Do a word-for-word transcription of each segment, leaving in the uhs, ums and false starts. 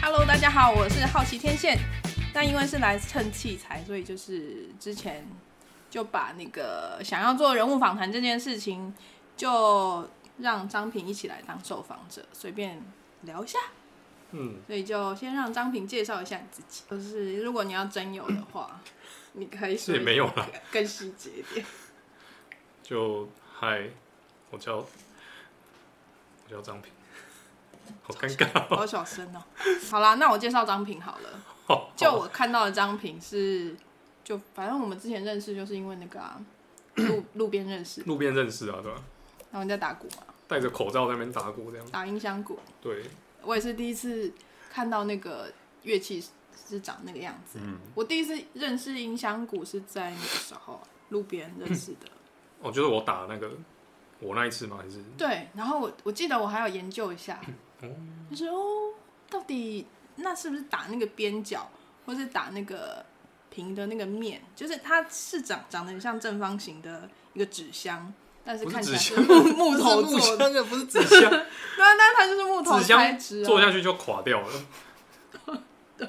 Hello， 大家好，我是好奇天线。那因为是来蹭器材，所以就是之前就把那个想要做人物访谈这件事情，就让张平一起来当受访者，随便聊一下。嗯，所以就先让张平介绍一下你自己。就是如果你要真有的话，你可以说没有了，更细节一点。就嗨，我叫我叫张平，好尴尬、哦，好小声哦。好啦，那我介绍张平好了。好，就我看到的张平是，就反正我们之前认识就是因为那个、啊、路路边认识，路边认识啊，对吧、啊？然后你在打鼓嘛，戴着口罩在那边打鼓这样，打音箱鼓。对，我也是第一次看到那个乐器是长那个样子。嗯、我第一次认识音箱鼓是在那个时候路边认识的。哦，就是我打那个，我那一次吗？还是对，然后 我, 我记得我还有研究一下，嗯、就是哦，到底那是不是打那个边角，或是打那个平的那个面？就是它是长长得很像正方形的一个纸箱，但是看起来是木头做的，那个不是纸箱，对，但它就是木头材质、啊，做下去就垮掉了。对，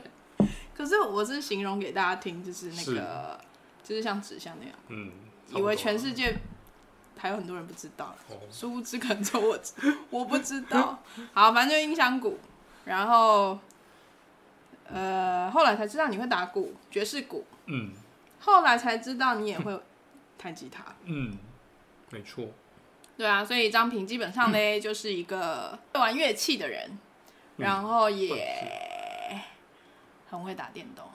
可是我是形容给大家听，就是那个，是就是像纸箱那样，嗯。以为全世界还有很多人不知道，殊不知可能只有我我不知道。好，反正就音响鼓，然后呃，后来才知道你会打鼓，爵士鼓，嗯，后来才知道你也会弹吉他，嗯，没错，对啊，所以张平基本上呢就是一个会玩乐器的人，然后也很会打电动，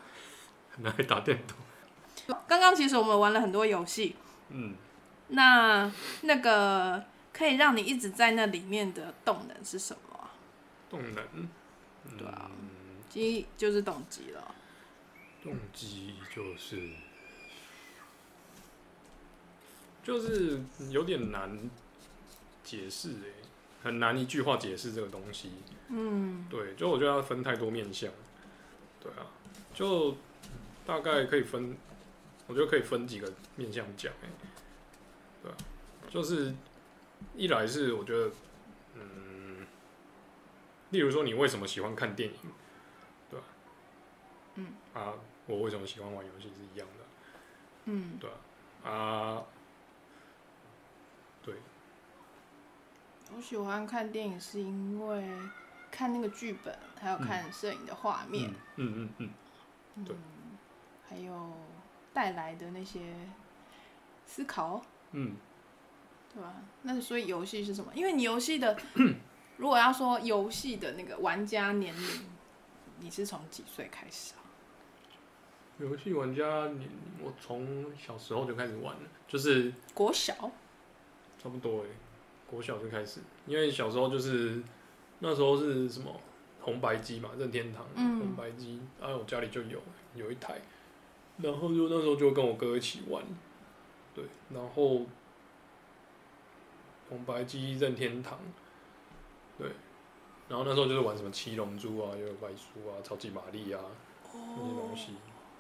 很会打电动。刚刚其实我们玩了很多游戏，嗯，那那个可以让你一直在那里面的动能是什么？动能，嗯、对啊，其实就是动机了。动机就是就是有点难解释哎、欸，很难一句话解释这个东西。嗯，对，就我觉得要分太多面向，对啊，就大概可以分。我觉得可以分几个面向讲、欸，对吧？就是一来是我觉得，嗯，例如说你为什么喜欢看电影，对吧？嗯啊，我为什么喜欢玩游戏是一样的，嗯，对吧？啊，对，我喜欢看电影是因为看那个剧本，还有看摄影的画面，嗯嗯 嗯, 嗯，对，嗯、还有。带来的那些思考，嗯，对吧？那所以游戏是什么？因为你游戏的，如果要说游戏的那个玩家年龄，你是从几岁开始啊？游戏玩家，我从小时候就开始玩了，就是国小，差不多哎、欸，国小就开始，因为小时候就是那时候是什么红白机嘛，任天堂、嗯、红白机，啊，我家里就有有一台。然后就那时候就跟我哥一起玩，对，然后红白机、任天堂，对，然后那时候就是玩什么七龙珠啊、幽游白书啊、超级玛丽啊那些东西，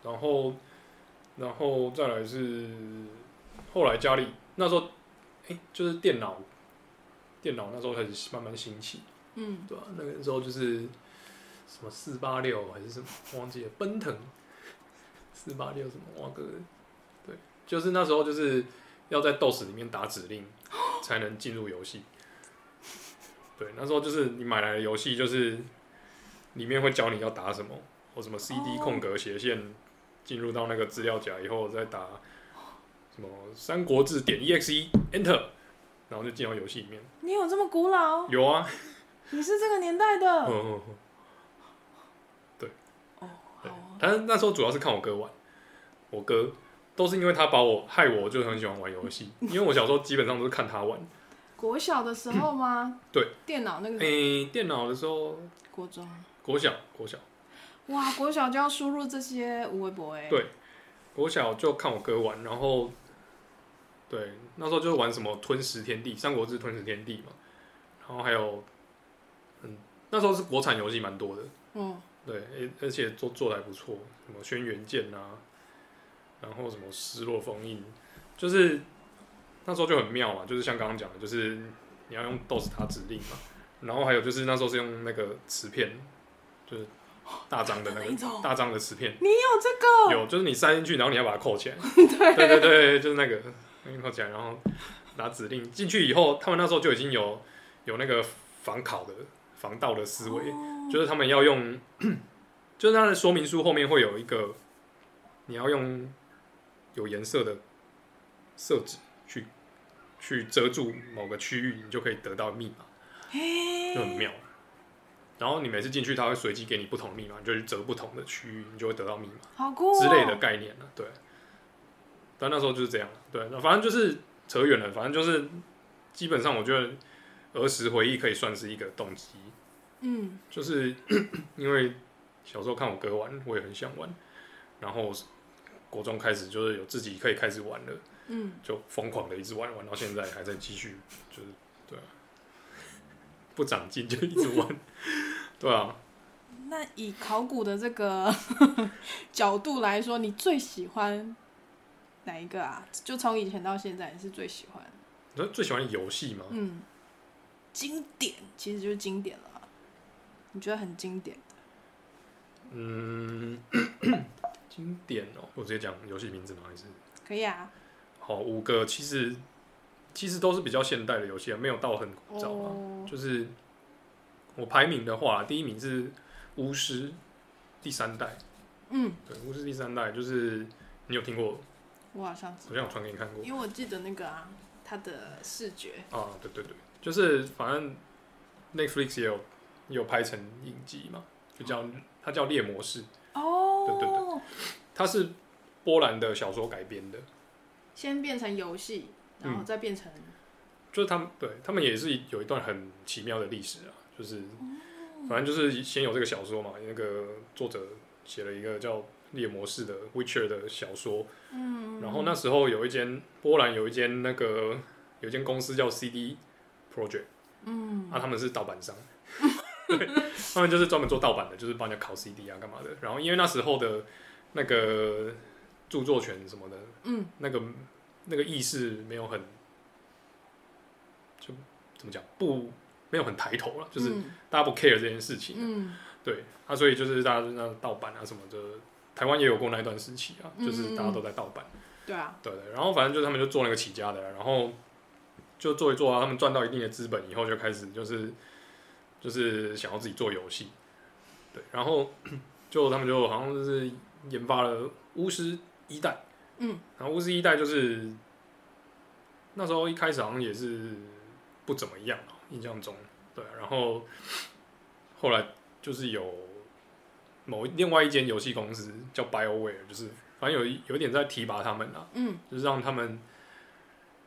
然后，然后再来是后来家里那时候，哎，就是电脑，电脑那时候开始慢慢兴起，嗯，对吧、啊？那个时候就是什么四八六还是什么忘记了，奔腾。四八六什么哇哥，对，就是那时候就是要在D O S里面打指令才能进入游戏。对，那时候就是你买来的游戏就是里面会教你要打什么，或什么 C D 空格斜线进入到那个资料夹以后再打什么三国志点 E X E Enter， 然后就进到游戏里面。你有这么古老？有啊，你是这个年代的。嗯嗯嗯但是那时候主要是看我哥玩，我哥都是因为他把我害我，就很喜欢玩游戏，因为我小时候基本上都是看他玩。国小的时候吗？对，电脑那个。诶、欸，电脑的时候。国中。国小，国小。哇，国小就要输入这些有的没的。对，国小就看我哥玩，然后，对，那时候就玩什么吞食天地、三国志吞食天地嘛，然后还有，嗯，那时候是国产游戏蛮多的。嗯。对，而且做做得还不错，什么轩辕剑啊，然后什么失落封印，就是那时候就很妙嘛，就是像刚刚讲的，就是你要用 D O S 打指令嘛，然后还有就是那时候是用那个磁片，就是大张的那个大张的磁片。你有这个？有，就是你塞进去，然后你要把它扣起来。对对对对，就是那个扣起来，然后打指令进去以后，他们那时候就已经有有那个防考的防盗的思维， oh. 就是他们要用，就是它的说明书后面会有一个你要用有颜色的色纸去去遮住某个区域，你就可以得到密码。就很妙，然后你每次进去，它会随机给你不同的密码，你就去折不同的区域，你就会得到密码，好酷、哦、之类的概念、啊、对。但那时候就是这样，对，反正就是扯远了，反正就是基本上我觉得儿时回忆可以算是一个动机，嗯，就是因为小时候看我哥玩，我也很想玩，然后国中开始就是有自己可以开始玩了，嗯，就疯狂的一直玩，玩到现在还在继续，就是对啊。不长进就一直玩，对啊。那以考古的这个角度来说，你最喜欢哪一个啊？就从以前到现在，你是最喜欢？你最喜欢游戏吗？嗯，经典其实就是经典了。你觉得很经典的？嗯，经典哦，我直接讲游戏名字吗？还是可以啊。好，五个其实。其实都是比较现代的游戏、啊，没有到很古早啊。Oh. 就是我排名的话，第一名是巫师第三代。嗯，对，巫师第三代就是你有听过？我好像好像有传给你看过，因为我记得那个啊，它的视觉啊，对对对，就是反正 Netflix 也有也有拍成影集嘛，就叫、oh. 它叫《猎魔士》哦，对对对，它是波兰的小说改编的，先变成游戏。然后再变成，嗯、就是他们对他们也是有一段很奇妙的历史啊，就是、哦、反正就是先有这个小说嘛，那个作者写了一个叫《猎魔士》的 Witcher 的小说，嗯，然后那时候有一间波兰有一间那个有一间公司叫 C D Project， 嗯，啊他们是盗版商，对，他们就是专门做盗版的，就是帮人家拷 C D 啊干嘛的，然后因为那时候的那个著作权什么的，嗯，那个。那个意识没有很，就怎么讲不没有很抬头了，就是大家不 care 这件事情、嗯，对啊，所以就是大家那盗版啊什么的，台湾也有过那一段时期啊，就是大家都在盗版，嗯嗯对啊，对的，然后反正就是他们就做那个起家的，然后就做一做啊，他们赚到一定的资本以后，就开始就是就是想要自己做游戏，对，然后就他们就好像就是研发了巫师一代。嗯，然后巫师一代就是那时候一开始好像也是不怎么样、啊、印象中对、啊，然后后来就是有某另外一间游戏公司叫 BioWare， 就是反正有有点在提拔他们啊，嗯，就是让他们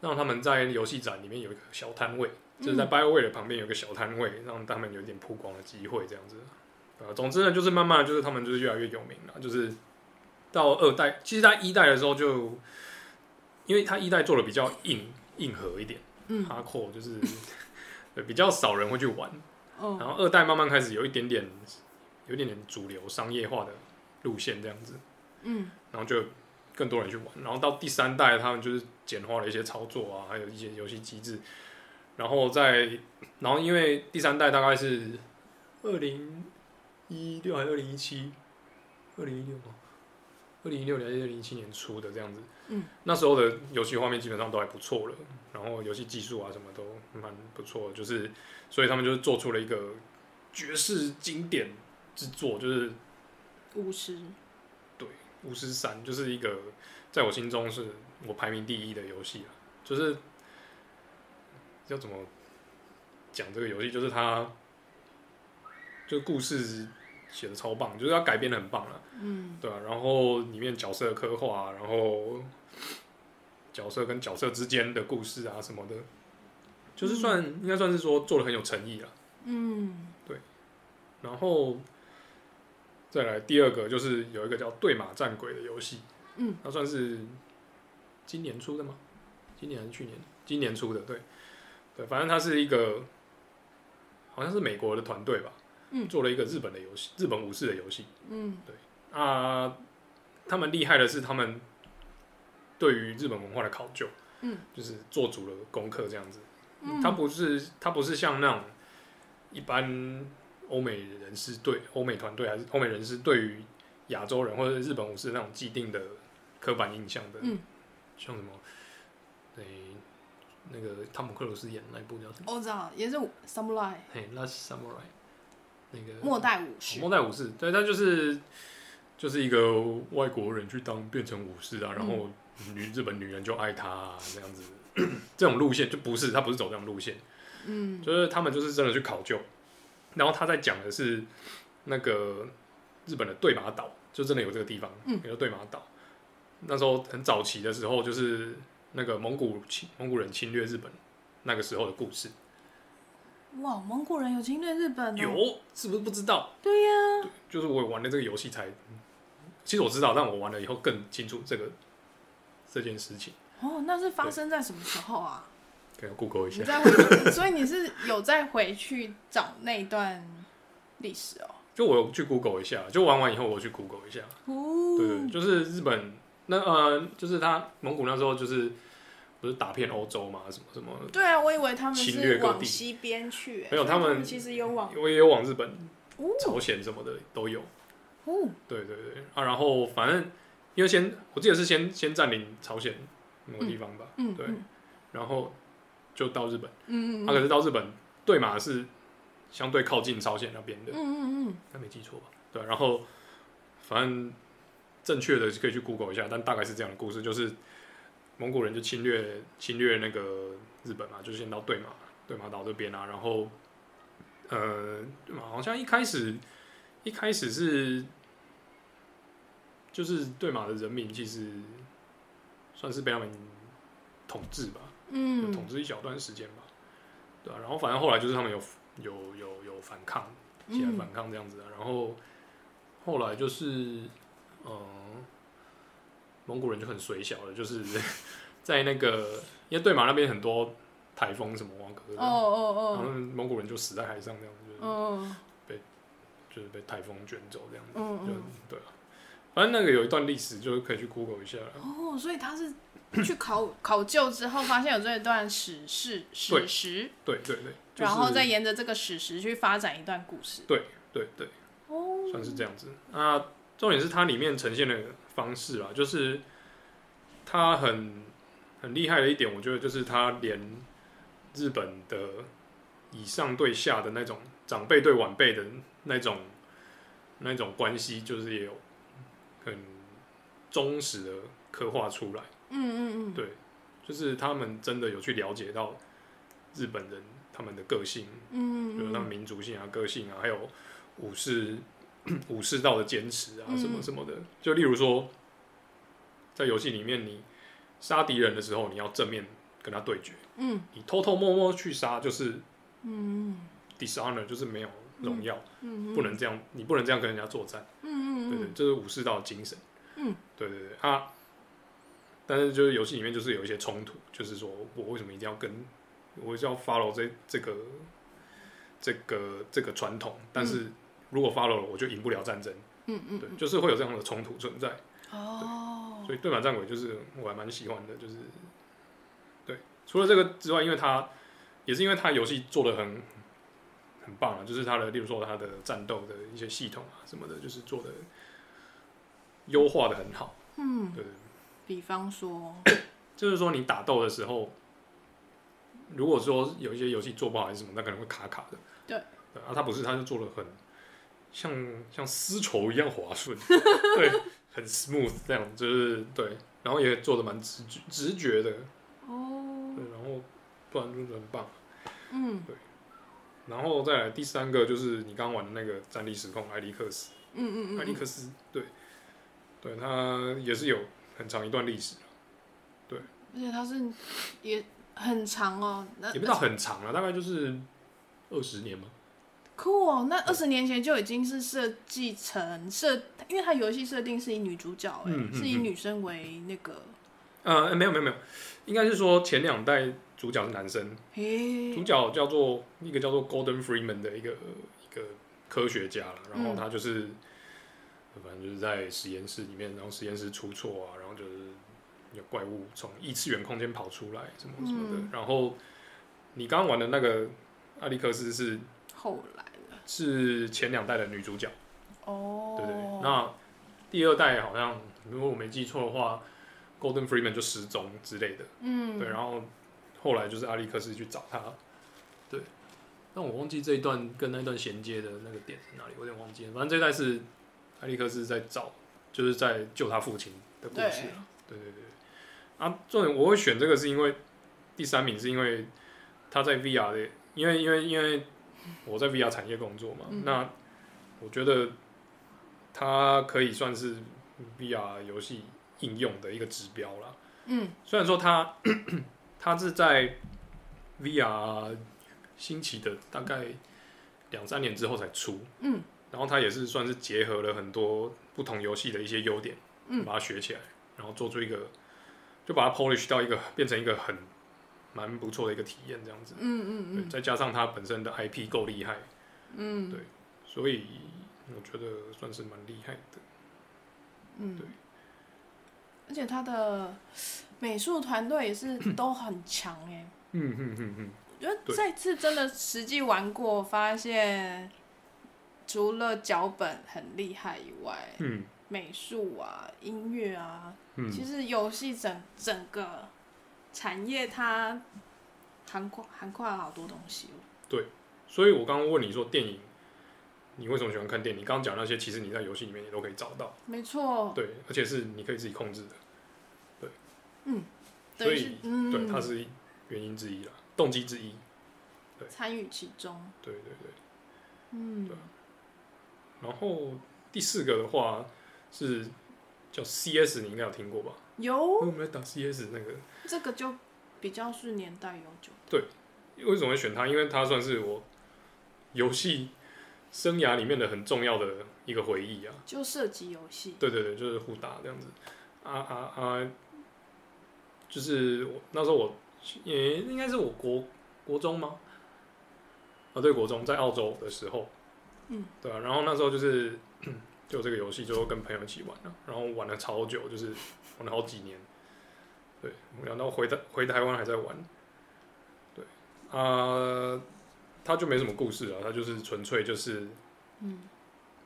让他们在游戏展里面有一个小摊位，就是在 BioWare 的旁边有一个小摊位，让他们有一点曝光的机会这样子，啊、总之呢就是慢慢的就是他们就是越来越有名了，就是。到二代，其实他一代的时候就，因为他一代做的比较硬硬核一点，嗯，哈扣就是比较少人会去玩、哦，然后二代慢慢开始有一点点，有一点点主流商业化的路线这样子，嗯，然后就更多人去玩，然后到第三代他们就是简化了一些操作啊，还有一些游戏机制，然后在，然后因为第三代大概是二零一六还是二零一七，二零一六吗？二零一六年、二零一七年初的这样子，嗯，那时候的游戏画面基本上都还不错了，然后游戏技术啊什么都蛮不错，就是所以他们就是做出了一个绝世经典之作，就是巫师，对，巫师三就是一个在我心中是我排名第一的游戏啊，就是要怎么讲这个游戏，就是它就故事。写的超棒，就是他改编的很棒了，嗯，对啊，然后里面角色刻画，然后角色跟角色之间的故事啊什么的，就是算、嗯、应该算是说做的很有诚意了，嗯，对。然后再来第二个就是有一个叫《对马战鬼》的游戏，嗯，它算是今年出的吗？今年还是去年？今年出的，对，对，反正它是一个好像是美国的团队吧。做了一个日本的游戏，日本武士的游戏。嗯，对啊、呃，他们厉害的是他们对于日本文化的考究。嗯，就是做足了功课这样子。嗯，它不是它不是像那种一般欧美人士对欧美团队还是欧美人士对于亚洲人或者日本武士那种既定的刻板印象的，嗯，像什么，诶、欸，那个汤姆克鲁斯演那一部叫什么？我知道，也是 Samurai， 嘿，那是 Samurai， 那个末代武士，哦、末代武士，对，他就是就是一个外国人去当变成武士啊，然后女、嗯、日本女人就爱他、啊、这样子，这种路线就不是他不是走这种路线，嗯，就是他们就是真的去考究，然后他在讲的是那个。日本的对马岛就真的有这个地方，嗯，有对马岛。那时候很早期的时候，就是那个蒙古蒙古人侵略日本那个时候的故事。哇，蒙古人有侵略日本、哦？有，是不是不知道？对呀、啊，就是我玩的这个游戏才，其实我知道，但我玩了以后更清楚这个这件事情。哦，那是发生在什么时候啊？可以 Google 一下。所以你是有再回去找那段历史哦。就我去 Google 一下，就玩完以后我去 Google 一下。哦，对，就是日本那呃，就是他蒙古那时候就是不是打遍欧洲嘛，什么什么。对啊，我以为他们是往西边去、欸，没有，他们其实有往，我也有往日本、哦、朝鲜什么的都有。哦，对对对啊，然后反正因为先我记得是先先占领朝鲜某个地方吧，嗯，对，嗯、然后就到日本，嗯嗯，他、啊、可是到日本对嘛是。相对靠近朝鲜那边的，嗯嗯嗯，那没记错吧？对，然后反正正确的可以去 Google 一下，但大概是这样的故事，就是蒙古人就侵略侵略那个日本嘛，就先到对马对马岛这边啊，然后呃，好像一开始一开始是就是对马的人民其实算是被他们统治吧，嗯，统治一小段时间吧，对啊，然后反正后来就是他们有。有有有反抗，起来反抗这样子、啊嗯，然后后来就是，呃，蒙古人就很水小了，就是在那个，因为对马那边很多台风什么哇，可是，哦哦哦，然后蒙古人就死在海上这样子，就是、哦，被就是被台风卷走这样子，哦、就对啊，反正那个有一段历史，就是可以去 Google 一下。哦，所以他是去考考究之后，发现有这一段史事史实，对对对。对就是、然后再沿着这个史实去发展一段故事。对对对，哦，算是这样子。啊，重点是它里面呈现的方式啦，就是它很很厉害的一点，我觉得就是它连日本的以上对下的那种长辈对晚辈的那种那种关系，就是也有很忠实的刻画出来。嗯嗯嗯，对，就是他们真的有去了解到日本人。他们的个性，嗯，比如他们民族性啊、个性啊，还有武士武士道的坚持啊，什么什么的。嗯、就例如说，在游戏里面，你杀敌人的时候，你要正面跟他对决，嗯，你偷偷摸摸去杀，就是，嗯 ，dishonor 就是没有荣耀，嗯，不能这样，你不能这样跟人家作战，嗯嗯，对对，这、就是武士道的精神，嗯，对对对啊。但是就是游戏里面就是有一些冲突，就是说我为什么一定要跟我就要 follow 这这个这个这个传统，但是如果 follow 了，我就赢不了战争。嗯嗯，对，就是会有这样的冲突存在。哦，所以对马战鬼就是我还蛮喜欢的，就是对，除了这个之外，因为他也是因为他游戏做的很很棒啊，就是他的，例如说他的战斗的一些系统啊什么的，就是做的优化的很好。嗯，对，比方说，就是说你打斗的时候。如果说有一些游戏做不好还是什么，那可能会卡卡的。对，对啊，他不是，他就做的很像像丝绸一样滑顺，对，很 smooth 这样，就是对，然后也做的蛮直觉直觉的。哦，对，然后不然就是很棒。嗯，对，然后再来第三个就是你刚玩的那个《战地时空》艾利克斯，嗯嗯嗯，艾利克斯，对，对，他也是有很长一段历史，对，而且他是也。很长哦，也不到很长了、啊，大概就是二十年嘛。酷哦，那二十年前就已经是设计成设，因为它游戏设定是以女主角、欸嗯嗯嗯，是以女生为那个。呃，没有没有没有，应该是说前两代主角是男生，主角叫做一个叫做 Golden Freeman 的一个一个科学家啦，然后他就是、嗯、反正就是在实验室里面，然后实验室出错啊，然后就是。有怪物从异次元空间跑出来什么什么的。嗯、然后你刚刚玩的那个艾利克斯是后来的，是前两代的女主角。哦，对对，那第二代好像如果我没记错的话 ，Golden Freeman 就失踪之类的。嗯，对，然后后来就是艾利克斯去找他。对，但我忘记这一段跟那一段衔接的那个点是哪里，我有点忘记了。反正这一代是艾利克斯在找，就是在救他父亲的故事。对对对，啊，重点我会选这个是因为第三名是因为他在 V R 的，因为因为因为我在 V R 产业工作嘛，嗯、那我觉得它可以算是 V R 游戏应用的一个指标啦。嗯，虽然说它它是在 V R 兴起的大概两三年之后才出，嗯，然后它也是算是结合了很多不同游戏的一些优点，嗯，把它学起来。然后做出一个，就把它 polish 到一个变成一个很蛮不错的一个体验这样子。嗯嗯嗯。再加上它本身的 I P 够厉害。嗯。对，所以我觉得算是蛮厉害的。嗯。对。而且它的美术团队也是都很强哎、欸。嗯嗯嗯嗯。因为这次真的实际玩过，发现除了脚本很厉害以外，嗯，美术啊，音乐啊。嗯、其实游戏 整, 整个产业它涵括涵括了好多东西、哦、对，所以我刚刚问你说电影，你为什么喜欢看电影？你刚刚讲那些，其实你在游戏里面也都可以找到。没错。对，而且是你可以自己控制的。对。嗯。所以，嗯、对，它是原因之一啦，动机之一。对。参与其中。对对对。嗯。对。然后第四个的话是。叫 C S 你应该有听过吧？有，我们来打 C S 那个，这个就比较是年代悠久。对，为什么会选它？因为它算是我游戏生涯里面的很重要的一个回忆啊。就射击游戏。对对对，就是互打这样子。啊啊啊！就是我那时候我，也应该是我国国中吗？啊，对，国中在澳洲的时候。嗯。对啊，然后那时候就是。就这个游戏，就跟朋友一起玩了、啊，然后玩了超久，就是玩了好几年。对，没想到回台回台湾还在玩。对，啊、呃，他就没什么故事啊，他就是纯粹就是，嗯，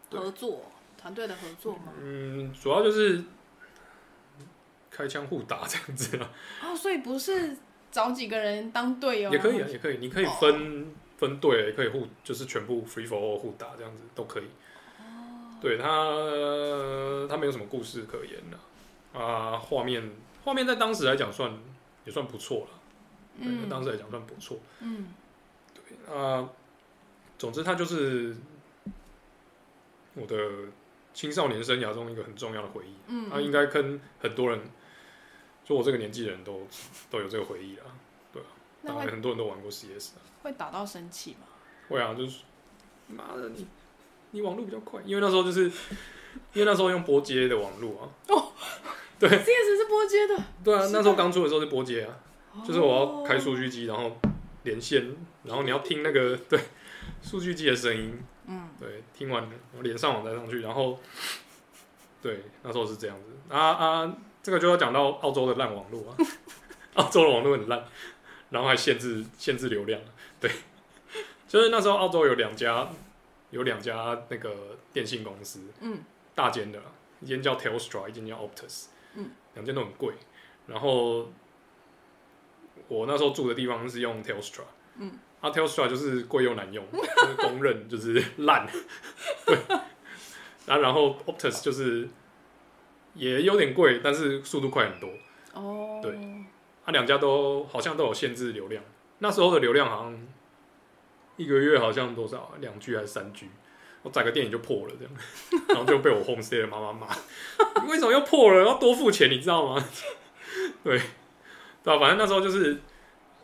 合作团队的合作嘛。嗯，主要就是开枪互打这样子啊。哦，所以不是找几个人当队友、哦、也可以啊，也可以，你可以分、哦、分队，也可以互，就是全部 free for all 互打这样子都可以。对，他他没有什么故事可言了啊，画、呃、面画面在当时来讲算也算不错了，嗯，在当时来讲算不错，嗯，对啊、呃，总之他就是我的青少年生涯中一个很重要的回忆，嗯，他应该跟很多人，就我这个年纪的人都都有这个回忆啦，对啊，当然很多人都玩过 C S 啊，会打到生气吗？会啊，就是妈的你。你网络比较快，因为那时候就是，因为那时候用拨接的网络啊。哦，对 ，C S 是拨接的。对啊，那时候刚出的时候是拨接啊，哦、就是我要开数据机，然后连线，然后你要听那个对数据机的声音，嗯，对，听完我连上网再上去，然后对，那时候是这样子啊啊，这个就要讲到澳洲的烂网络啊，澳洲的网络很烂，然后还限制限制流量，对，就是那时候澳洲有两家。有两家那个电信公司，嗯，大间的，一间叫 Telstra， 一间叫 Optus， 嗯，两间都很贵。然后我那时候住的地方是用 Telstra， 嗯，啊 Telstra 就是贵又难用，就是公认就是烂，对。啊、然后 Optus 就是也有点贵，但是速度快很多。哦，对，啊两家都好像都有限制流量，那时候的流量好像。一个月好像多少两 G 还是三 G， 我载个电影就破了这样，然后就被我 homestay 的妈妈骂，你为什么又破了？要多付钱，你知道吗？对，对、啊、反正那时候就是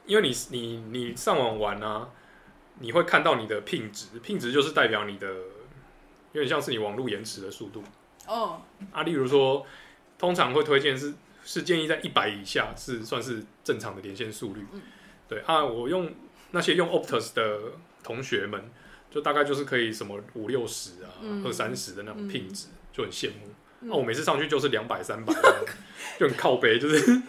因为你你你上网玩啊，你会看到你的ping值ping值就是代表你的，有点像是你网路延迟的速度哦。Oh. 啊，例如说，通常会推荐是是建议在一百以下是算是正常的连线速率。嗯、对啊，我用。那些用 Optus 的同学们，就大概就是可以什么五六十啊、二三十的那种ping值，就很羡慕。那、嗯啊、我每次上去就是两百、三百，就很靠北，就是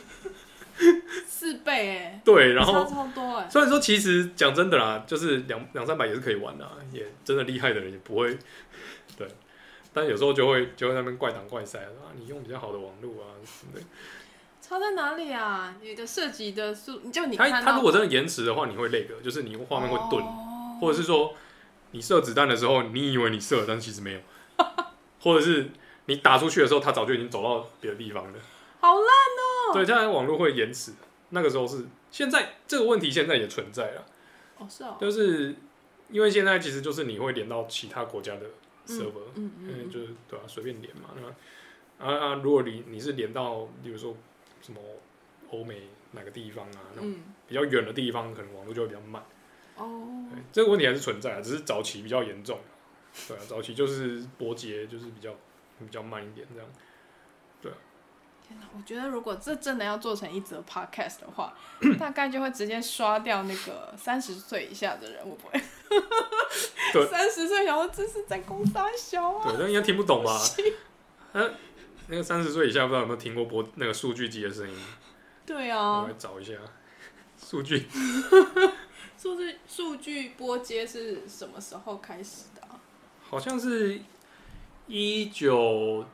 四倍哎。对，然后超多哎。虽然说其实讲真的啦，就是两两三百也是可以玩的，也真的厉害的人也不会对，但有时候就会就会在那边怪挡怪塞啊，你用比较好的网络啊什么的。差在哪里啊？你的射击的速，就你看到它，它如果真的延迟的话，你会那个，就是你画面会顿、哦，或者是说你射子弹的时候，你以为你射了，但其实没有，或者是你打出去的时候，它早就已经走到别的地方了。好烂哦！对，现在网络会延迟，那个时候是现在这个问题现在也存在了。哦，是哦。就是因为现在其实就是你会连到其他国家的 server， 嗯 嗯, 嗯就是对啊，随便连嘛。啊啊，如果你你是连到，比如说。什么欧美哪个地方啊？那种比较远的地方，可能网络就会比较慢。哦，这个问题还是存在的，只是早期比较严重。对啊，早期就是波节就是比较比较慢一点这样。对啊。天哪，我觉得如果这真的要做成一则 podcast 的话，大概就会直接刷掉那个三十岁以下的人，会不会？对，三十岁小孩真是在攻杀小啊！对，那应该听不懂吧？啊那个三十岁以下不知道有没有听过播那个数据机的声音？对啊，我来找一下数据。数据数据播接是什么时候开始的、啊？好像是一九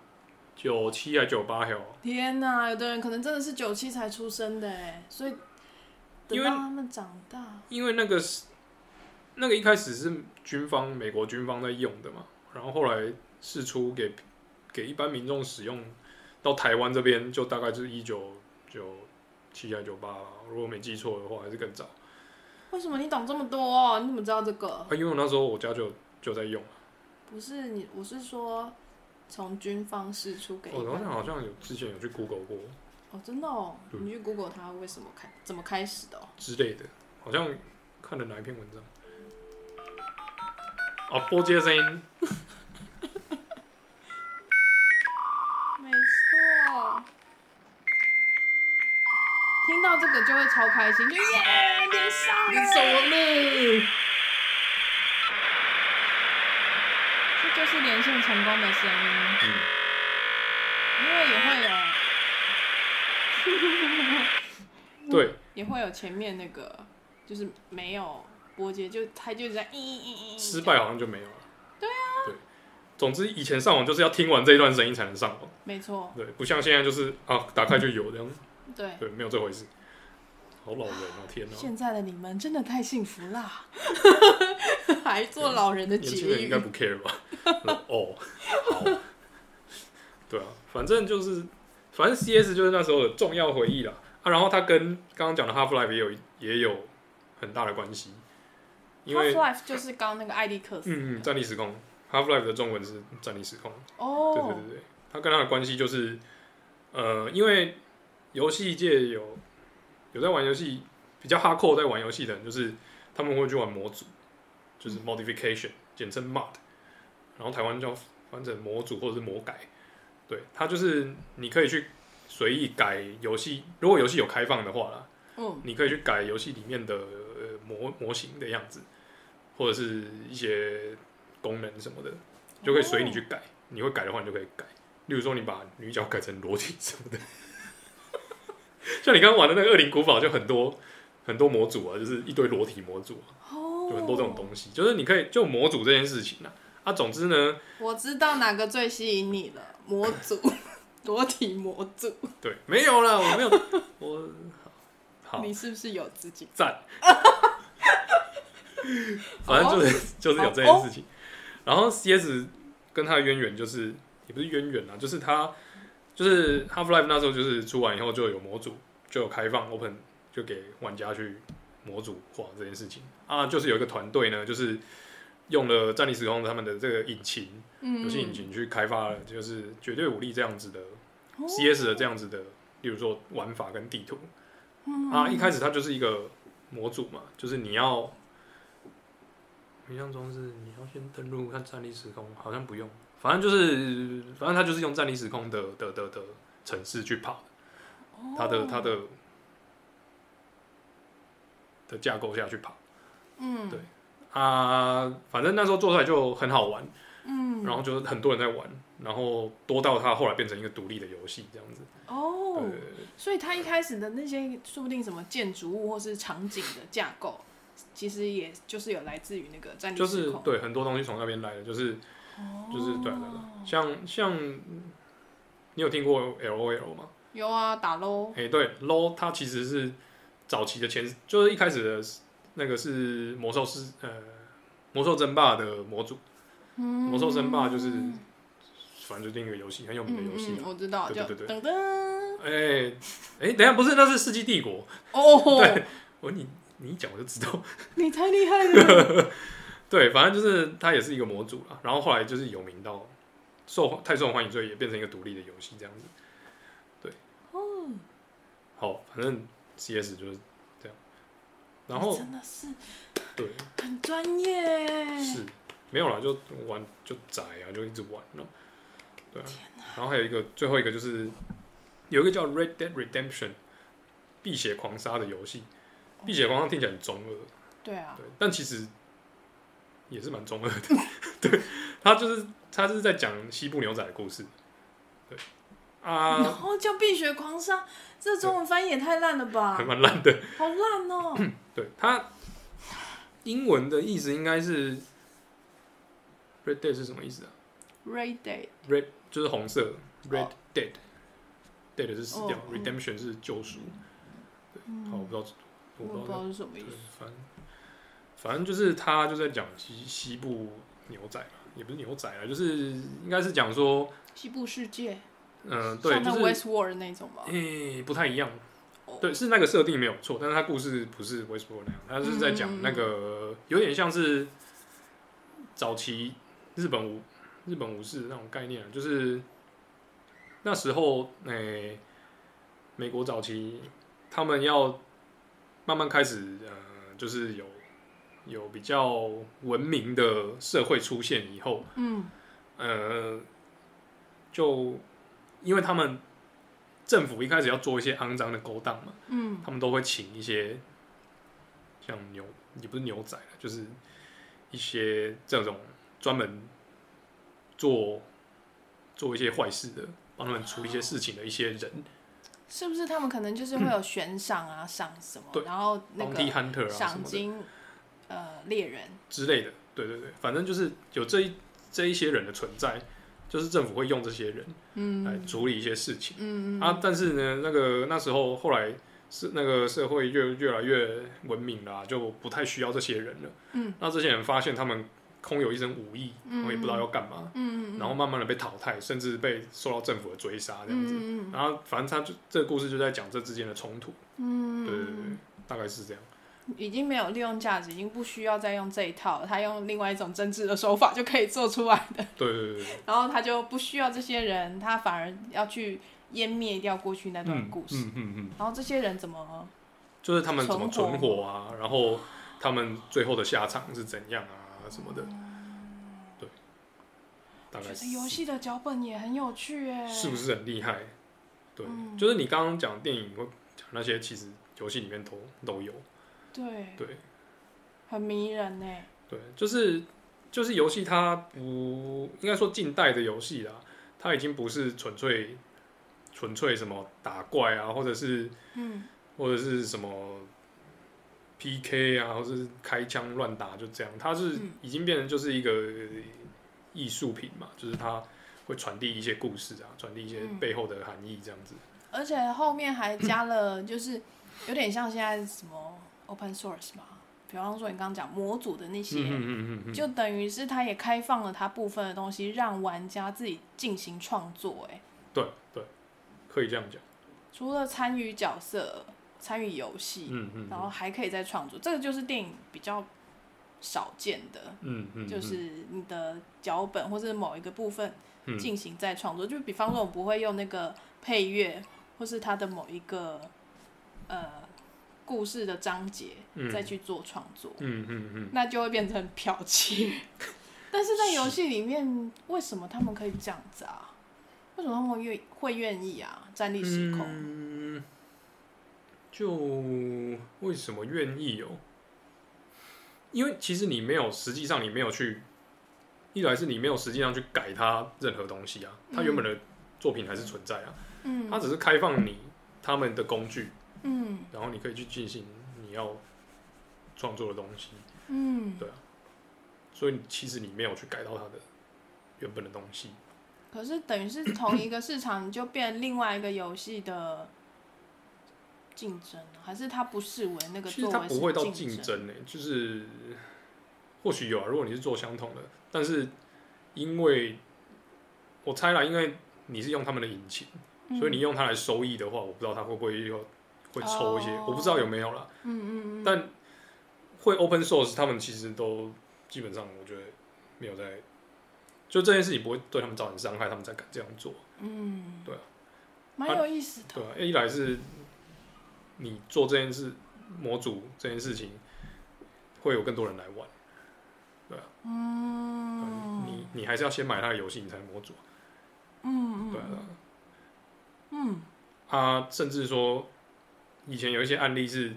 九七还九八哟。天哪、啊，有的人可能真的是九七才出生的哎，所以等到他们长大，因为那个那个一开始是军方美国军方在用的嘛，然后后来释出给。给一般民众使用，到台湾这边就大概就是一九九七还九八，如果没记错的话，还是更早。为什么你懂这么多、啊？你怎么知道这个？啊，因为那时候我家就就在用、啊。不是你，我是说从军方释出给。我、哦、好像好像有之前有去 Google 过。哦，真的哦，你去 Google 它为什么开怎么开始的、哦？之类的，好像看了哪一篇文章。啊，波接声音。听到这个就会超开心，就耶，连上了，连上了，这就是连线成功的声音。嗯，因为也会有，对，也会有前面那个就是没有波接，就它就在咦咦咦，失败好像就没有了。对啊，对，总之以前上网就是要听完这一段声音才能上网，没错，对，不像现在就是啊，打开就有这样。对, 对，没有这回事，好老人哦、啊！天哪！现在的你们真的太幸福啦，还做老人的节目。年轻人应该不 care 吧？哦，好，对啊，反正就是，反正 C S 就是那时候的重要回忆啦。啊，然后它跟刚刚讲的 Half-Life 也有也有很大的关系，因为 Half-Life 就是刚刚那个艾利克斯，嗯嗯，战力时空 Half-Life 的中文是战力时空。哦，对对对对，它跟它的关系就是，呃，因为。游戏界有有在玩游戏，比较 hardcore 在玩游戏的人，就是他们会去玩模组，就是 modification， 简称 mod， 然后台湾叫翻成模组或者是模改，对，它就是你可以去随意改游戏，如果游戏有开放的话啦，嗯，你可以去改游戏里面的、呃、模模型的样子，或者是一些功能什么的，就可以随你去改，哦、你会改的话你就可以改，例如说你把女角改成裸体什么的。像你刚刚玩的那个《恶灵古堡》，就很多很多模组啊，就是一堆裸体模组啊， oh. 就很多这种东西。就是你可以就模组这件事情啊，啊，总之呢，我知道哪个最吸引你了，模组，裸体模组。对，没有啦，我没有，我好，你是不是有自己赞？反正就是就是有这件事情。Oh. 然后 C S 跟它的渊源就是也不是渊源啦，就是它。就是 Half-Life 那时候就是出完以后就有模组，就有开放 Open， 就给玩家去模组化这件事情啊，就是有一个团队呢，就是用了《战力时空》他们的这个引擎，游戏引擎去开发了，就是《绝对武力》这样子的 C S 的这样子的，例如说玩法跟地图啊，一开始它就是一个模组嘛，就是你要，印象中是你要先登录看《战力时空》，好像不用。反正就是，反正他就是用《战力时空》的的的的城市去跑，他的他的的架构下去跑，嗯，对啊，反正那时候做出来就很好玩，嗯，嗯，然后就很多人在玩，然后多到它后来变成一个独立的游戏这样子。哦，对对对，所以它一开始的那些说不定什么建筑物或是场景的架构，其实也就是有来自于那个战地时空，就是对很多东西从那边来的，就是、哦、就是对对对，像像你有听过 L O L 吗？有啊，打 L O L。哎、欸，对 ，L O L 它其实是早期的前，就是一开始的那个是魔兽是呃魔兽争霸的模组。嗯、魔兽争霸就是，反正就是一个游戏，很有名的游戏、啊嗯嗯。我知道，对对对对。噔噔。哎、欸、哎、欸，等一下，不是，那是《世纪帝国》哦。对，我你你一讲我就知道。你太厉害了。对，反正就是它也是一个模组啦，然后后来就是有名到受太受欢迎，所以也变成一个独立的游戏这样子。对。哦。好，反正 C S 就是这样。然后真的是。对。很专业。是。没有啦，就玩就宅啊，就一直玩了，对啊。然后还有一个最后一个就是有一个叫《Red Dead Redemption》碧血狂杀的游戏，碧血狂杀听起来很中二，对啊，对，但其实也是蛮中二的，对，他就是他就是在讲西部牛仔的故事，对啊，然后叫碧血狂杀，这中文翻译也太烂了吧，还蛮烂的，好烂哦，对，他英文的意思应该是。Red Dead 是什么意思啊 ？Red Dead，Red 就是红色 ，Red Dead，Dead、oh. 是死掉、oh. ，Redemption 是救赎。嗯、好，我不知道，我不知道, 我不知道是什么意思。反正反正就是他就在讲西西部牛仔嘛，也不是牛仔啊，就是应该是讲说西部世界。嗯、呃，对，像 Westworld 那种吧。诶、欸，不太一样。Oh. 对，是那个设定没有错，但是他故事不是 Westworld 那样，他是在讲那个、嗯、有点像是早期。日本武日本武士那种概念、啊，就是那时候诶、欸，美国早期他们要慢慢开始呃，就是有有比较文明的社会出现以后，嗯，呃，就因为他们政府一开始要做一些肮脏的勾当嘛，嗯，他们都会请一些像牛也不是牛仔，就是一些这种。专门做做一些坏事的，帮他们处理一些事情的一些人，是不是他们可能就是会有悬赏啊，赏、嗯、什么，然后那个赏金、啊、呃猎人之类的，对对对，反正就是有这一这一些人的存在，就是政府会用这些人，嗯，来处理一些事情，嗯啊，但是呢，那个那时候后来是那个社会越越来越文明啦、啊，就不太需要这些人了，嗯，那这些人发现他们。空有一身武艺，然后也不知道要干嘛、嗯嗯嗯，然后慢慢的被淘汰，甚至被受到政府的追杀这样子。嗯、然后反正他就这个故事就在讲这之间的冲突。嗯，对对对，大概是这样。已经没有利用价值，已经不需要再用这一套，他用另外一种政治的手法就可以做出来的。对对 对, 对。然后他就不需要这些人，他反而要去湮灭掉过去那段故事。嗯嗯 嗯, 嗯。然后这些人怎么？就是他们怎么存活啊？然后他们最后的下场是怎样啊？什么的，对，大概是。游戏的脚本也很有趣耶，是不是很厉害？对，嗯、就是你刚刚讲电影或讲那些，其实游戏里面都都有。对对，很迷人呢。对，就是就是游戏，它不应该说近代的游戏啦，它已经不是纯粹纯粹什么打怪啊，或者是、嗯、或者是什么。P K 啊，或者是开枪乱打，就这样。它是已经变成就是一个艺术品嘛，就是它会传递一些故事啊，传递一些背后的含义这样子。而且后面还加了，就是有点像现在什么 open source 嘛，比方说你刚刚讲模组的那些，嗯嗯嗯嗯就等于是它也开放了它部分的东西，让玩家自己进行创作、欸。哎，对对，可以这样讲。除了参与角色。参与游戏，然后还可以再创作，这个就是电影比较少见的，嗯嗯嗯、就是你的脚本或者某一个部分进行再创作、嗯，就比方说我们不会用那个配乐，或是它的某一个呃故事的章节再去做创作，嗯嗯嗯嗯、那就会变成剽窃。但是在游戏里面，为什么他们可以这样子啊？为什么他们愿会愿意啊？站立时空。嗯就为什么愿意哦？因为其实你没有，实际上你没有去一来是你没有实际上去改它任何东西啊，它原本的作品还是存在啊，嗯，它只是开放你他们的工具，嗯，然后你可以去进行你要创作的东西，嗯，对啊，所以其实你没有去改到它的原本的东西，可是等于是同一个市场你就变另外一个游戏的竞争，还是它不视为那个作为是竞争？其实它不会到竞争欸，就是或许有啊，如果你是做相同的，但是因为我猜啦，因为你是用他们的引擎，嗯，所以你用它来收益的话，我不知道它会不会又会抽一些，哦，我不知道有没有啦，嗯嗯嗯，但会 open source 他们其实都基本上我觉得没有在，就这件事情不会对他们造成伤害，他们才敢这样做。嗯，对啊，蛮有意思的。对啊，一来是你做这件事，模组这件事情，会有更多人来玩。对啊，嗯，你你还是要先买他的游戏，你才能模组。嗯嗯，对啊，嗯，啊，甚至说以前有一些案例是，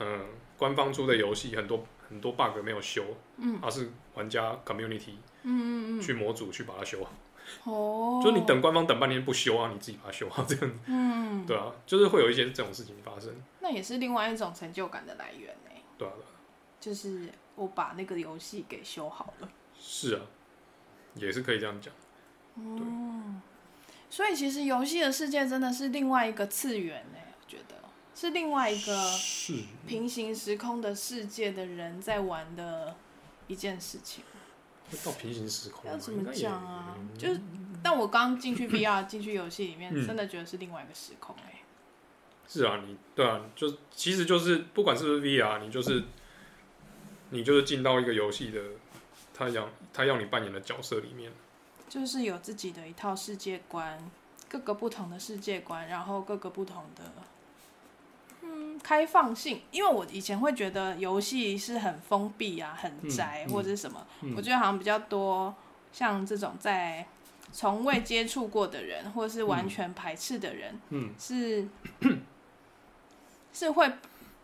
嗯，官方出的游戏很多。很多 bug 没有修，嗯，而、啊、是玩家 community，嗯嗯嗯，去模组去把它修好。哦，就是你等官方等半天不修啊，你自己把它修好这样子。嗯，对啊，就是会有一些这种事情发生。那也是另外一种成就感的来源哎，欸。对啊，对啊。就是我把那个游戏给修好了。是啊，也是可以这样讲。嗯，所以其实游戏的世界真的是另外一个次元哎，欸，我觉得。是另外一个平行时空的世界的人在玩的一件事情。到平行时空要怎么讲啊？就是，但我刚进去 V R 进去游戏里面，嗯，真的觉得是另外一个时空哎，欸。是啊，你对啊，就其实就是不管是不是 V R， 你就是你就是进到一个游戏的他要他要你扮演的角色里面，就是有自己的一套世界观，各个不同的世界观，然后各个不同的。嗯，开放性，因为我以前会觉得游戏是很封闭啊，很宅，嗯嗯，或者是什么，嗯，我觉得好像比较多像这种在从未接触过的人，或者是完全排斥的人，嗯，是是会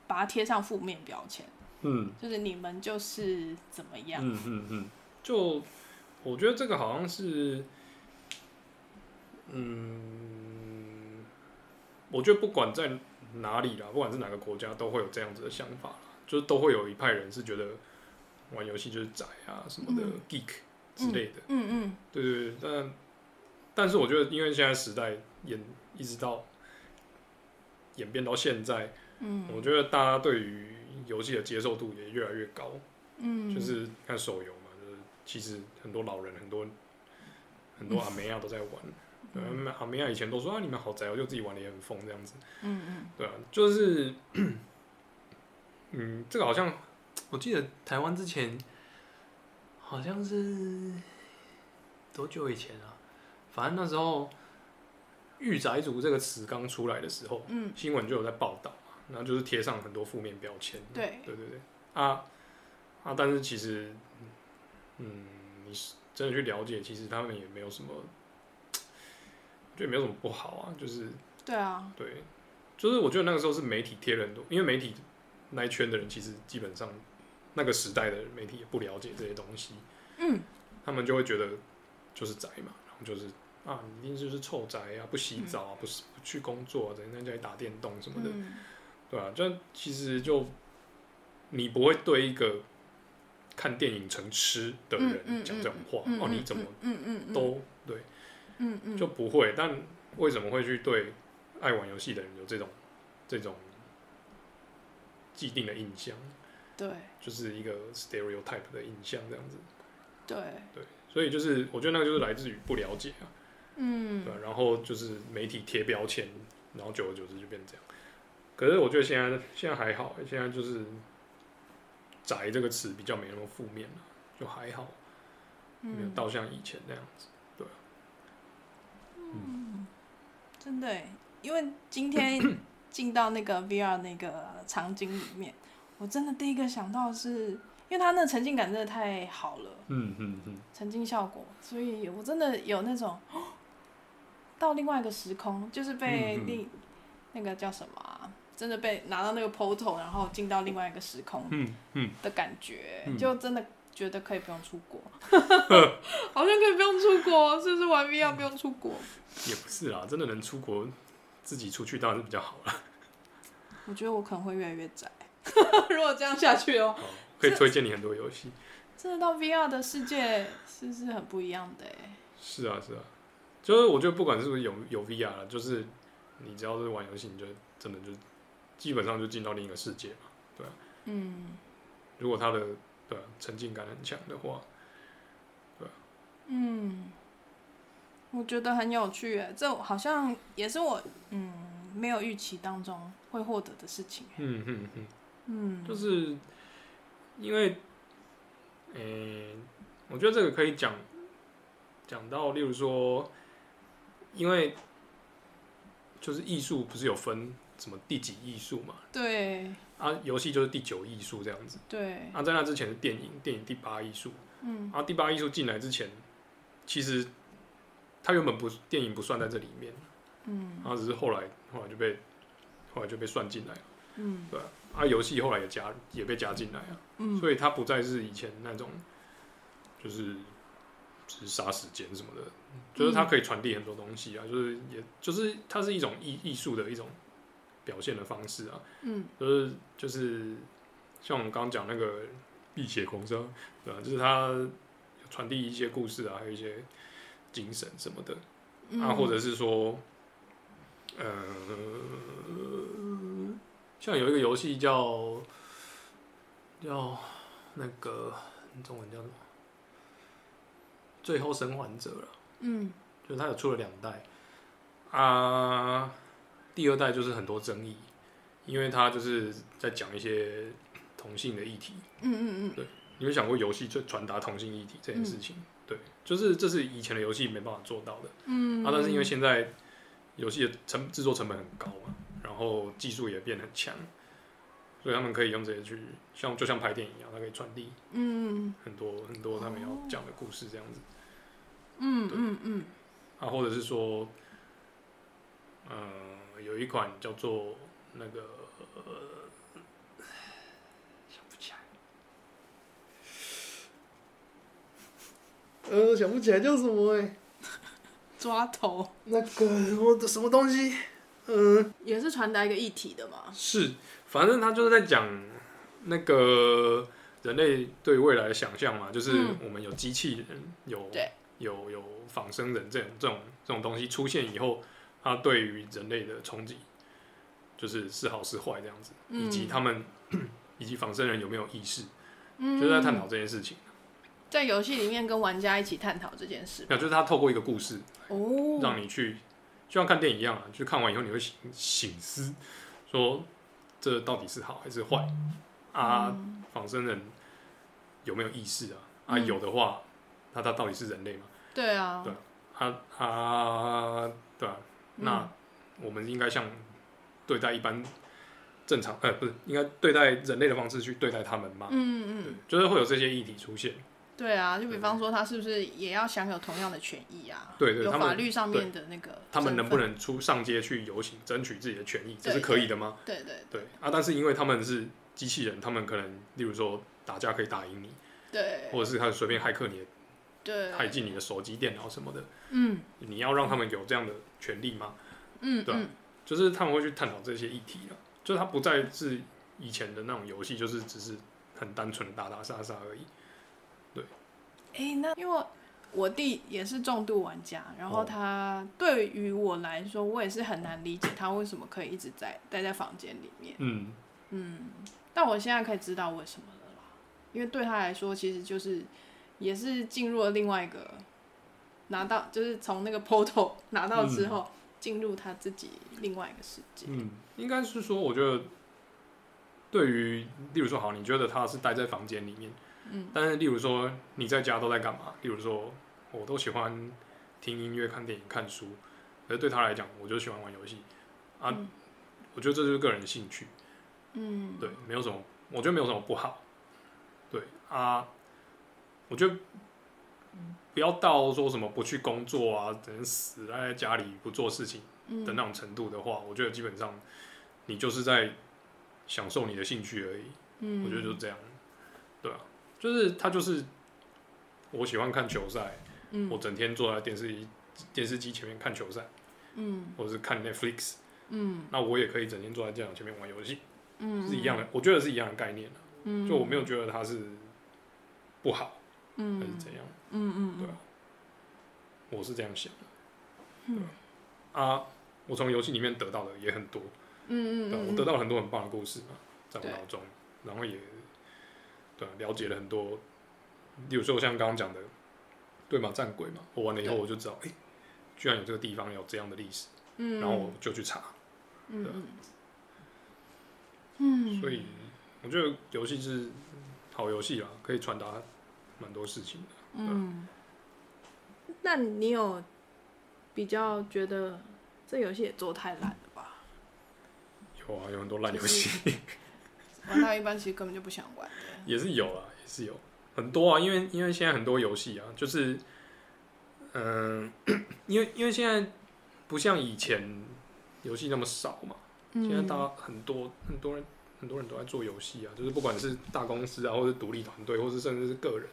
把它贴上负面标签，嗯，就是你们就是怎么样，嗯嗯嗯，就我觉得这个好像是，嗯，我觉得不管在哪里啦，不管是哪个国家都会有这样子的想法啦，就是都会有一派人是觉得玩游戏就是宅啊什么的，嗯，geek 之类的，嗯 嗯, 嗯，对对对，但但是我觉得因为现在时代演一直到演变到现在，嗯，我觉得大家对于游戏的接受度也越来越高，嗯，就是看手游嘛，就是其实很多老人很多很多阿妹啊都在玩。嗯，阿美亚以前都说啊，你们好宅，我就自己玩的也很疯这样子。嗯嗯，对啊，就是，嗯，这个好像我记得台湾之前好像是多久以前啊？反正那时候“御宅族”这个词刚出来的时候，嗯，新闻就有在报道嘛，然后就是贴上很多负面标签。对，对对对，啊啊！但是其实，嗯，你真的去了解，其实他们也没有什么。就没有什么不好啊，就是对啊，对，就是我觉得那个时候是媒体贴了很多，因为媒体那一圈的人其实基本上那个时代的媒体也不了解这些东西，嗯，他们就会觉得就是宅嘛，然后就是啊，你一定就是臭宅啊，不洗澡啊，嗯，不是不去工作啊，整天在家里打电动什么的，嗯，对啊，就其实就你不会对一个看电影成痴的人讲这种话，嗯嗯嗯，哦，你怎么都对。嗯嗯，就不会。但为什么会去对爱玩游戏的人有这种这种既定的印象？对，就是一个 stereotype 的印象这样子。对对，所以就是我觉得那个就是来自于不了解啊。嗯，对，然后就是媒体贴标签，然后久而久之就变成这样。可是我觉得现在现在还好，现在就是"宅"这个词比较没那么负面了，就还好，没有到像以前那样子。嗯，真的耶，因为今天进到那个 V R 那个场景里面，我真的第一个想到的是，因为它那沉浸感真的太好了，嗯嗯嗯，沉浸效果，所以我真的有那种到另外一个时空，就是被另、嗯嗯、那个叫什么、啊，真的被拿到那个 portal， 然后进到另外一个时空的感觉，嗯嗯、就真的觉得可以不用出国好像可以不用出国，是不是玩 V R 不用出国、嗯、也不是啦，真的能出国自己出去当然是比较好啦。我觉得我可能会越来越窄如果这样下去哦、喔，可以推荐你很多游戏。真的到 V R 的世界是是很不一样的耶。是啊是啊，就是我觉得不管是不是 有, 有 V R 啦，就是你只要是玩游戏，你就真的就基本上就进到另一个世界嘛，对、啊、嗯，如果他的对、啊、沉浸感很强的话，对、啊、嗯，我觉得很有趣耶，这好像也是我嗯没有预期当中会获得的事情。嗯嗯嗯嗯，就是因为，诶、欸，我觉得这个可以讲讲到，例如说，因为就是艺术不是有分什么第几艺术嘛？对。啊，游戏就是第九艺术这样子。对。啊，在那之前是电影，电影第八艺术。嗯。啊，第八艺术进来之前，其实它原本不电影不算在这里面。嗯。啊，只是后来后来就被后来就被算进来了。嗯。对啊。啊，游戏后来也加也被加进来啊、嗯，所以它不再是以前那种，就是只是杀时间什么的，就是它可以传递很多东西啊，就是也就是它是一种艺艺术的一种表现的方式啊，嗯，就是就是像我们刚刚讲那个《碧血狂杀》，对吧、啊？就是它传递一些故事啊，还有一些精神什么的，嗯、啊，或者是说，呃。像有一个游戏叫叫那个中文叫什么？最后生还者了。嗯，就是它有出了两代啊，第二代就是很多争议，因为它就是在讲一些同性的议题。嗯嗯嗯，对，你有想过游戏就传达同性议题这件事情、嗯？对，就是这是以前的游戏没办法做到的。嗯，啊，但是因为现在游戏的成制作成本很高嘛。然后技术也变得很强，所以他们可以用这些去，像就像拍电影一样，它可以传递很多、嗯、很多他们要讲的故事这样子。嗯嗯嗯。啊，或者是说，呃，有一款叫做那个、呃、想不起来，呃，想不起来叫什么哎、欸？抓头。那个我的什么东西？嗯，也是传达一个议题的嘛。是，反正他就是在讲那个人类对未来的想象嘛，就是我们有机器人，嗯、有有有仿生人这种这种这种东西出现以后，它对于人类的冲击，就是是好是坏这样子，嗯、以及他们以及仿生人有没有意识，嗯、就是在探讨这件事情。在游戏里面跟玩家一起探讨这件事，那就是他透过一个故事，哦，让你去。就像看电影一样啊，就看完以后你会省思，说这到底是好还是坏啊、嗯？仿生人有没有意识啊？啊，嗯、有的话，那他到底是人类吗？对啊，对啊，啊对啊，嗯、那我们应该像对待一般正常，呃，不是应该对待人类的方式去对待他们吗？嗯嗯，就是会有这些议题出现。对啊，就比方说他是不是也要享有同样的权益啊？对 对, 對，有法律上面的那个他，他们能不能出上街去游行，争取自己的权益，这是可以的吗？对对 对, 對, 對啊，但是因为他们是机器人，他们可能例如说打架可以打赢你，对，或者是他随便骇客你的，对，骇进你的手机、电脑什么的，嗯，你要让他们有这样的权利吗？嗯，对、啊嗯，就是他们会去探讨这些议题了、啊，就是他不再是以前的那种游戏，就是只是很单纯的打打杀杀而已。欸、那因为我弟也是重度玩家，然后他对于我来说，我也是很难理解他为什么可以一直在待在房间里面。嗯嗯，但我现在可以知道为什么了啦，因为对他来说，其实就是也是进入了另外一个拿到，就是从那个 portal 拿到之后，进、嗯、入他自己另外一个世界。嗯，应该是说，我觉得对于，例如说，好，你觉得他是待在房间里面。嗯、但是，例如说你在家都在干嘛？例如说，我都喜欢听音乐、看电影、看书，可是对他来讲，我就喜欢玩游戏啊、嗯。我觉得这就是个人兴趣，嗯，对，没有什么，我觉得没有什么不好，对啊，我觉得不要到说什么不去工作啊，等死在家里不做事情的那种程度的话，嗯、我觉得基本上你就是在享受你的兴趣而已，嗯，我觉得就这样，对啊。就是他就是我喜欢看球赛、嗯，我整天坐在电视电视机前面看球赛，嗯，或者是看 Netflix， 嗯，那我也可以整天坐在电脑前面玩游戏，嗯，是一样的，我觉得是一样的概念、啊、嗯，就我没有觉得它是不好，嗯，还是怎样，嗯 嗯, 嗯，对啊，我是这样想的，嗯，对啊，啊我从游戏里面得到的也很多，嗯 嗯, 嗯, 嗯，我得到了很多很棒的故事嘛，在我脑中，然后也对、啊、了解了很多，例如说像刚刚讲的，对嘛，战鬼嘛，我玩了以后我就知道，哎、欸，居然有这个地方有这样的历史，嗯，然后我就去查，嗯、啊、嗯，所以我觉得游戏是好游戏啦，可以传达蛮多事情的，嗯。那你有比较觉得这游戏也做太烂了吧？有啊，有很多烂游戏，就是、玩到一半其实根本就不想玩的。也是有啊，也是有很多啊，因为因为现在很多游戏啊，就是嗯、呃，因为因为现在不像以前游戏那么少嘛，嗯、现在大家很多很多人很多人都在做游戏啊，就是不管是大公司啊，或是独立团队，或是甚至是个人。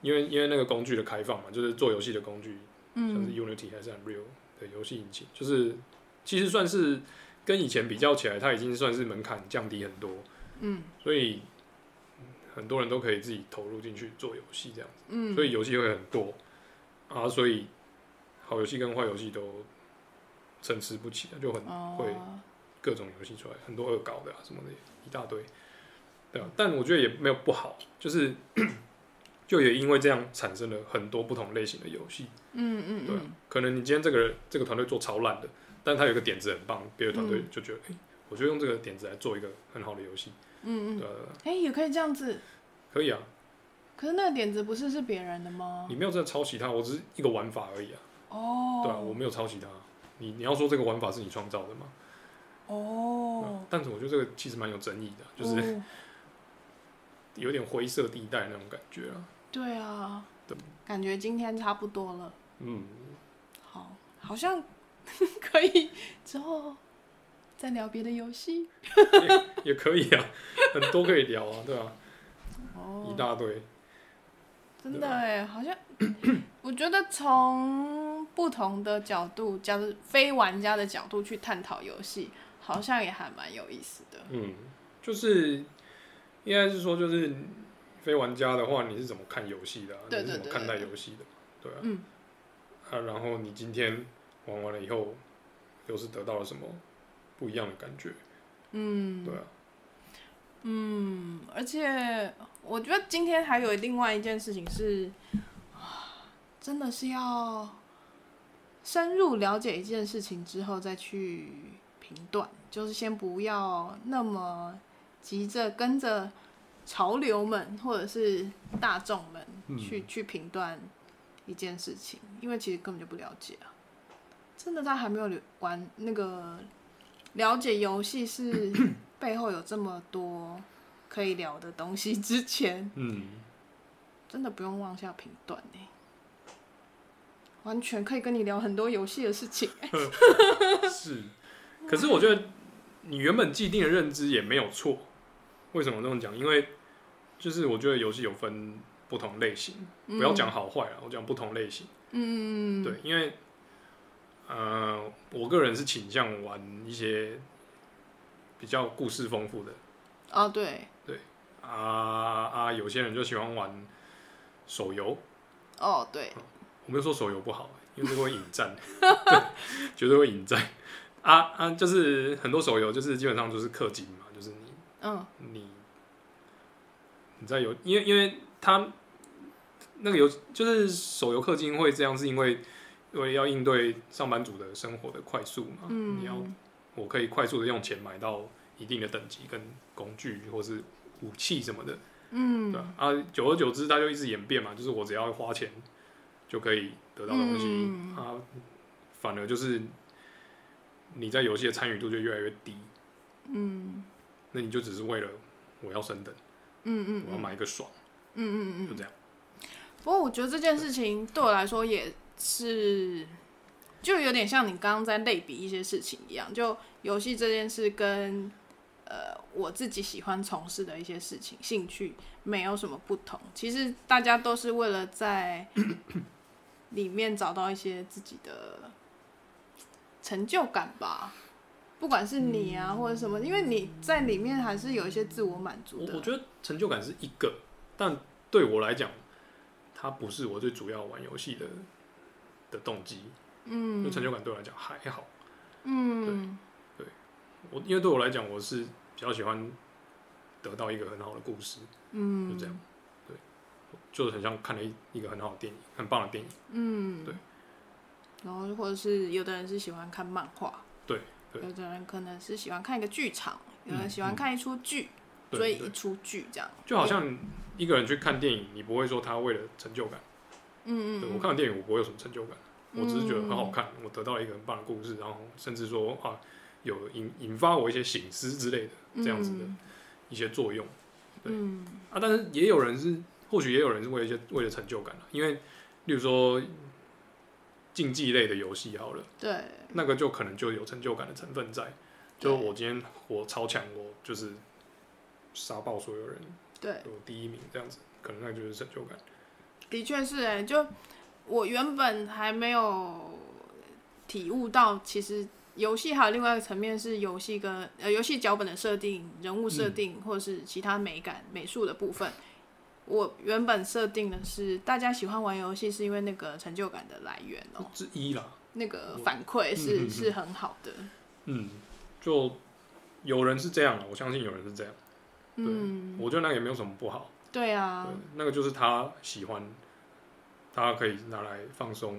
因为因为那个工具的开放嘛，就是做游戏的工具，嗯、像是 Unity 还是 Unreal 的游戏引擎，就是其实算是跟以前比较起来，它已经算是门槛降低很多，嗯，所以很多人都可以自己投入进去做游戏这样子，嗯，所以游戏会很多啊，所以好游戏跟坏游戏都参差不齐，就很会各种游戏出来，很多恶搞的啊什么的一大堆，对啊，但我觉得也没有不好，就是。就也因为这样产生了很多不同类型的游戏，嗯嗯，对、啊，可能你今天这个这个团队做超烂的，但他有一个点子很棒，别的团队就觉得，哎、嗯欸，我就用这个点子来做一个很好的游戏，嗯嗯，对、啊，哎、欸，也可以这样子，可以啊，可是那个点子不是是别人的吗？你没有真的抄袭他，我只是一个玩法而已啊，哦，对啊，我没有抄袭他，你你要说这个玩法是你创造的吗？哦、啊，但是我觉得这个其实蛮有争议的，就是。哦有点灰色地带那种感觉啊。对啊，对，感觉今天差不多了。嗯，好，好像可以之后再聊别的游戏也。也可以啊，很多可以聊啊，对啊，哦、一大堆。真的哎，好像我觉得从不同的角度，假如非玩家的角度去探讨游戏，好像也还蛮有意思的。嗯，就是。应该是说，就是非玩家的话，你是怎么看游戏的、啊？对对对对对你是怎么看待游戏的？对啊、嗯，啊，然后你今天玩完了以后，又是得到了什么不一样的感觉？嗯，对啊，嗯，而且我觉得今天还有另外一件事情是，真的是要深入了解一件事情之后再去评断，就是先不要那么。急着跟着潮流们或者是大众们去、嗯、去评断一件事情，因为其实根本就不了解啊！真的，他还没有玩那个了解游戏是背后有这么多可以聊的东西之前，嗯，真的不用妄下评断呢，完全可以跟你聊很多游戏的事情、欸。是，可是我觉得你原本既定的认知也没有错。为什么这么讲？因为就是我觉得游戏有分不同类型，嗯、不要讲好坏啦，我讲不同类型。嗯，对，因为呃，我个人是倾向玩一些比较故事丰富的。啊，对。对啊啊，有些人就喜欢玩手游。哦，对。嗯、我没有说手游不好、欸，因为这个会引战，绝对会引战。啊啊，就是很多手游，就是基本上就是氪金嘛，就是你，嗯，你，你在游，因为因为他那个游，就是手游氪金会这样，是因为因为要应对上班族的生活的快速嘛，嗯，你要我可以快速的用钱买到一定的等级跟工具或是武器什么的，嗯，对啊，久而久之，它就一直演变嘛，就是我只要花钱就可以得到东西，嗯、啊，反而就是。你在游戏的参与度就越来越低，嗯，那你就只是为了我要升等，嗯 嗯, 嗯，我要买一个爽，嗯嗯嗯，就这样。不过我觉得这件事情对我来说也是，就有点像你刚刚在类比一些事情一样，就游戏这件事跟呃我自己喜欢从事的一些事情兴趣没有什么不同，其实大家都是为了在里面找到一些自己的成就感吧，不管是你啊、嗯、或者什么，因为你在里面还是有一些自我满足的。 我, 我觉得成就感是一个，但对我来讲它不是我最主要玩游戏的的动机。嗯，成就感对我来讲还好。嗯，对，对我因为对我来讲我是比较喜欢得到一个很好的故事。嗯，就这样，对，就是很像看了一个很好的电影，很棒的电影。嗯，对。然后或者是有的人是喜欢看漫画，对。有的人可能是喜欢看一个剧场，有人喜欢看一出剧、嗯、所以一出剧这样。就好像一个人去看电影，你不会说他为了成就感。嗯嗯，我看了电影我不会有什么成就感、嗯、我只是觉得很好看，我得到一个很棒的故事，然后甚至说啊有 引, 引发我一些省思之类的这样子的一些作用。对、嗯、啊，但是也有人是或许也有人是为 了, 为了成就感、啊、因为例如说竞技类的游戏好了，对，那个就可能就有成就感的成分在，就我今天我超强，我就是杀爆所有人，对，我第一名这样子，可能那就是成就感。的确是哎、欸，就我原本还没有体悟到，其实游戏还有另外一个层面是游戏跟呃游戏脚本的设定、人物设定、嗯，或是其他美感、美术的部分。我原本设定的是，大家喜欢玩游戏是因为那个成就感的来源哦、喔，之一啦。那个反馈是、嗯、哼哼是很好的。嗯，就有人是这样啦，我相信有人是这样。对，嗯、我觉得那个也没有什么不好。对啊，對，那个就是他喜欢，他可以拿来放松、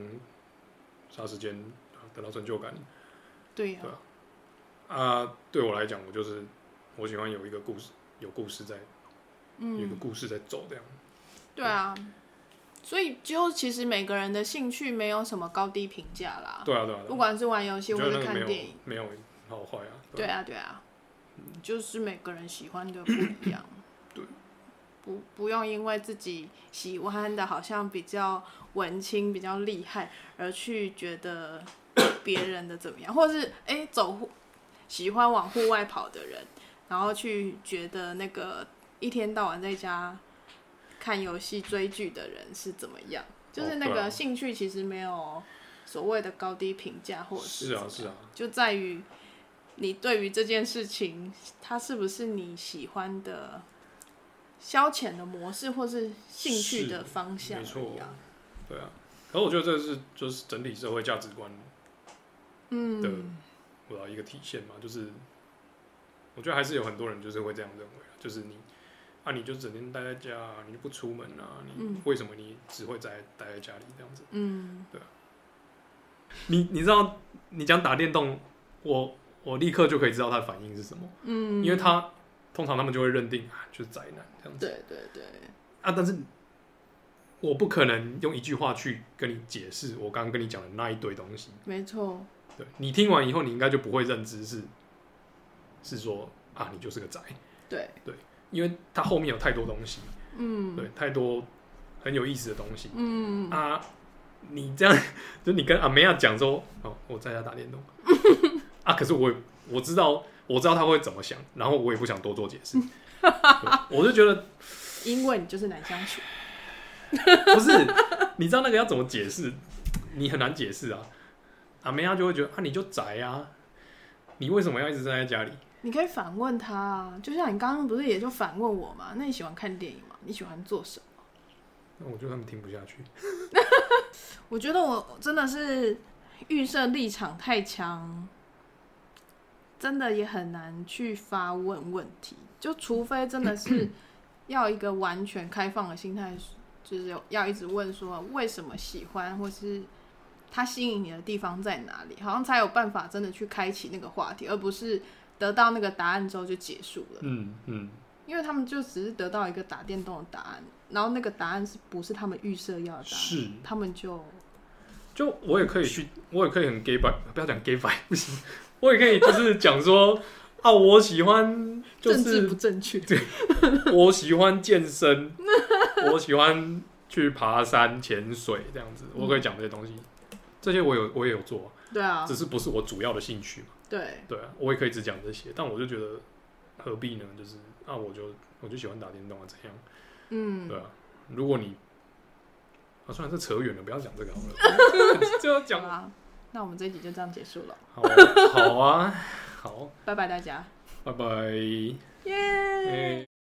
杀时间，得到成就感。对啊。对啊，啊对我来讲，我就是我喜欢有一个故事，有故事在。嗯、有一个故事在走这样。对啊，對，所以就其实每个人的兴趣没有什么高低评价啦。对啊对啊，不管是玩游戏或者看电影，没有好坏啊。对啊对啊、嗯，就是每个人喜欢的不一样。对，不不用因为自己喜欢的好像比较文青、比较厉害，而去觉得别人的怎么样，或是哎、欸、走喜欢往户外跑的人，然后去觉得那个。一天到晚在家看游戏追剧的人是怎么样？就是那个兴趣其实没有所谓的高低评价，或者是是啊是啊，就在于你对于这件事情，它是不是你喜欢的消遣的模式，或是兴趣的方向？没错，对啊。可是我觉得这是就是整体社会价值观的我的一个体现嘛，就是我觉得还是有很多人就是会这样认为，就是你。啊，你就整天待在家、啊，你就不出门啊？你、嗯、为什么你只会在待在家里这样子？嗯，对啊。你你知道，你讲打电动，我我立刻就可以知道他的反应是什么。嗯，因为他通常他们就会认定啊，就是宅男这样子。对对对。啊，但是我不可能用一句话去跟你解释我刚刚跟你讲的那一堆东西。没错。对，你听完以后，你应该就不会认知是是说啊，你就是个宅。对对。因为它后面有太多东西，嗯，对，太多很有意思的东西，嗯啊，你这样就你跟阿梅亚讲说，哦，我在家打电动，啊，可是我我知道我知道他会怎么想，然后我也不想多做解释，我就觉得，因为你就是难相处，不是，你知道那个要怎么解释，你很难解释啊，阿梅亚就会觉得啊，你就宅啊，你为什么要一直待在家里？你可以反问他啊，就像你刚刚不是也就反问我嘛？那你喜欢看电影吗？你喜欢做什么？那我觉得他们听不下去。我觉得我真的是预设立场太强，真的也很难去发问问题。就除非真的是要一个完全开放的心态，就是要一直问说为什么喜欢，或是他吸引你的地方在哪里，好像才有办法真的去开启那个话题，而不是。得到那个答案之后就结束了，嗯嗯，因为他们就只是得到一个打电动的答案，然后那个答案是不是他们预设要的答案？是，他们就就我也可以去，我也可以很 gay 白，不要讲 gay 白，不行，我也可以就是讲说啊，我喜欢、就是、政治不正确，对，我喜欢健身，我喜欢去爬山、潜水这样子，我可以讲这些东西，嗯、这些我有我也有做，对啊，只是不是我主要的兴趣嘛。对对啊，我也可以只讲这些，但我就觉得何必呢？就是啊，我就我就喜欢打电动啊，怎样？嗯，对啊。如果你啊，算了，这扯远了，不要讲这个好了，就要讲啊。那我们这一集就这样结束了。好啊，好啊，好，拜拜大家，拜拜，耶、yeah! 欸。